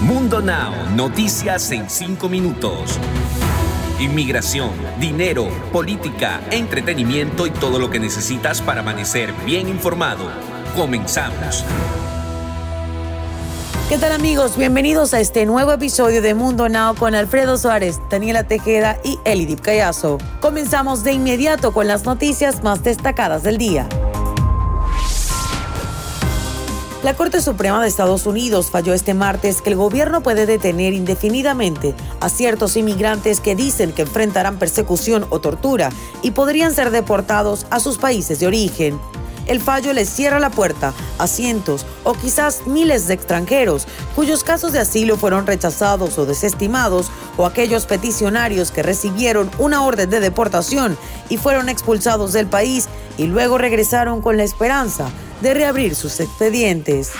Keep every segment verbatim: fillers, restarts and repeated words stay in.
Mundo Now, noticias en cinco minutos. Inmigración, dinero, política, entretenimiento y todo lo que necesitas para amanecer bien informado. Comenzamos. ¿Qué tal, amigos? Bienvenidos a este nuevo episodio de Mundo Now con Alfredo Suárez, Daniela Tejeda y Elidip Callazo. Comenzamos de inmediato con las noticias más destacadas del día. La Corte Suprema de Estados Unidos falló este martes que el gobierno puede detener indefinidamente a ciertos inmigrantes que dicen que enfrentarán persecución o tortura y podrían ser deportados a sus países de origen. El fallo les cierra la puerta a cientos o quizás miles de extranjeros cuyos casos de asilo fueron rechazados o desestimados, o aquellos peticionarios que recibieron una orden de deportación y fueron expulsados del país y luego regresaron con la esperanza de reabrir sus expedientes.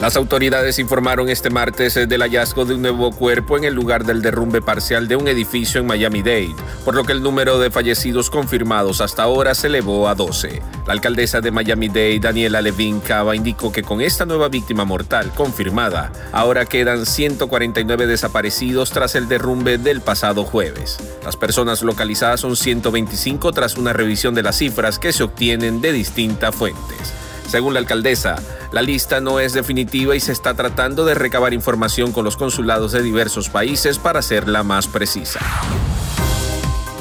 Las autoridades informaron este martes del hallazgo de un nuevo cuerpo en el lugar del derrumbe parcial de un edificio en Miami-Dade, por lo que el número de fallecidos confirmados hasta ahora se elevó a doce. La alcaldesa de Miami-Dade, Daniela Levine Cava, indicó que con esta nueva víctima mortal confirmada, ahora quedan ciento cuarenta y nueve desaparecidos tras el derrumbe del pasado jueves. Las personas localizadas son ciento veinticinco tras una revisión de las cifras que se obtienen de distintas fuentes. Según la alcaldesa, la lista no es definitiva y se está tratando de recabar información con los consulados de diversos países para hacerla más precisa.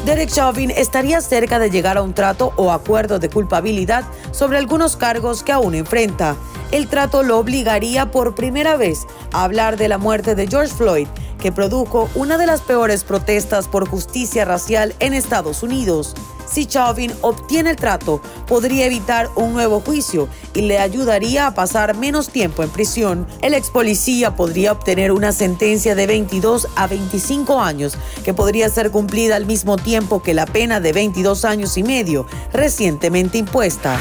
Derek Chauvin estaría cerca de llegar a un trato o acuerdo de culpabilidad sobre algunos cargos que aún enfrenta. El trato lo obligaría por primera vez a hablar de la muerte de George Floyd, que produjo una de las peores protestas por justicia racial en Estados Unidos. Si Chauvin obtiene el trato, podría evitar un nuevo juicio y le ayudaría a pasar menos tiempo en prisión. El ex policía podría obtener una sentencia de veintidós a veinticinco años, que podría ser cumplida al mismo tiempo que la pena de veintidós años y medio recientemente impuesta.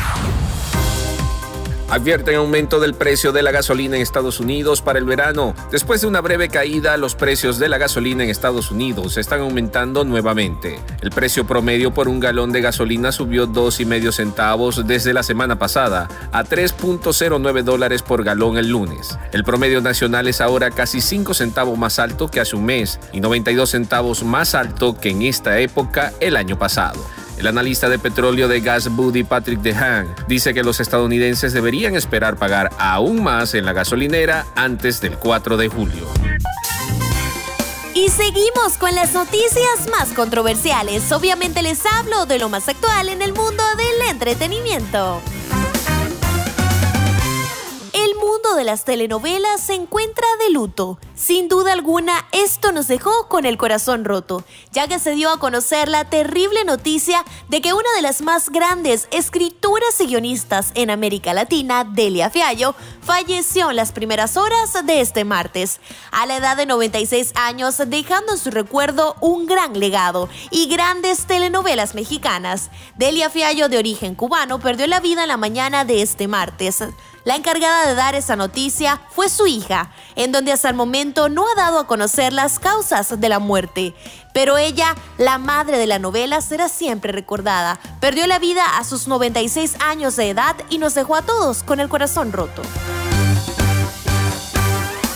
Advierten aumento del precio de la gasolina en Estados Unidos para el verano. Después de una breve caída, los precios de la gasolina en Estados Unidos están aumentando nuevamente. El precio promedio por un galón de gasolina subió dos y medio centavos desde la semana pasada a tres punto cero nueve dólares por galón el lunes. El promedio nacional es ahora casi cinco centavos más alto que hace un mes y noventa y dos centavos más alto que en esta época el año pasado. El analista de petróleo de GasBuddy, Patrick DeHaan, dice que los estadounidenses deberían esperar pagar aún más en la gasolinera antes del cuatro de julio. Y seguimos con las noticias más controversiales. Obviamente les hablo de lo más actual en el mundo del entretenimiento. El mundo de las telenovelas se encuentra de luto. Sin duda alguna, esto nos dejó con el corazón roto, ya que se dio a conocer la terrible noticia de que una de las más grandes escritoras y guionistas en América Latina, Delia Fiallo, falleció en las primeras horas de este martes, a la edad de noventa y seis años, dejando en su recuerdo un gran legado y grandes telenovelas mexicanas. Delia Fiallo, de origen cubano, perdió la vida en la mañana de este martes. La encargada de dar esa noticia fue su hija, en donde hasta el momento no ha dado a conocer las causas de la muerte, pero ella, la madre de la novela, será siempre recordada. Perdió la vida a sus noventa y seis años de edad y nos dejó a todos con el corazón roto.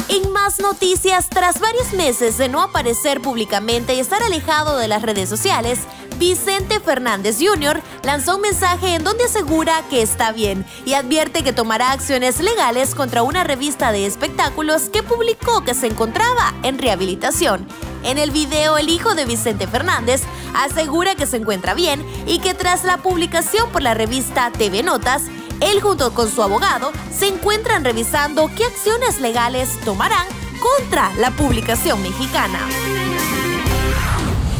En más noticias, tras varios meses de no aparecer públicamente y estar alejado de las redes sociales, Vicente Fernández junior lanzó un mensaje en donde asegura que está bien y advierte que tomará acciones legales contra una revista de espectáculos que publicó que se encontraba en rehabilitación. En el video, el hijo de Vicente Fernández asegura que se encuentra bien y que tras la publicación por la revista T V Notas, él junto con su abogado se encuentran revisando qué acciones legales tomarán contra la publicación mexicana.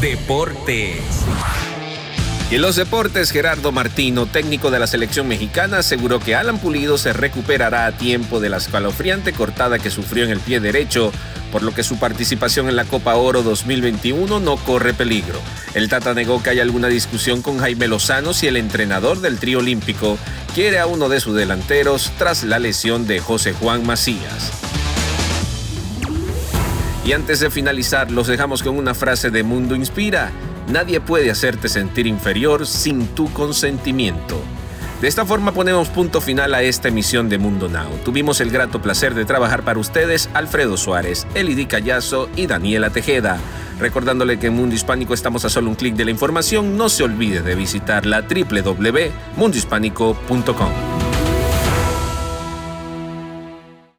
Deportes. Y en los deportes, Gerardo Martino, técnico de la selección mexicana, aseguró que Alan Pulido se recuperará a tiempo de la escalofriante cortada que sufrió en el pie derecho, por lo que su participación en la Copa Oro dos mil veintiuno no corre peligro. El Tata negó que haya alguna discusión con Jaime Lozano si el entrenador del trío olímpico quiere a uno de sus delanteros tras la lesión de José Juan Macías. Y antes de finalizar, los dejamos con una frase de Mundo Inspira. Nadie puede hacerte sentir inferior sin tu consentimiento. De esta forma ponemos punto final a esta emisión de Mundo Now. Tuvimos el grato placer de trabajar para ustedes Alfredo Suárez, Elidip Callazo y Daniela Tejeda. Recordándole que en Mundo Hispánico estamos a solo un clic de la información, no se olvide de visitar la doble u doble u doble u punto mundo hispánico punto com.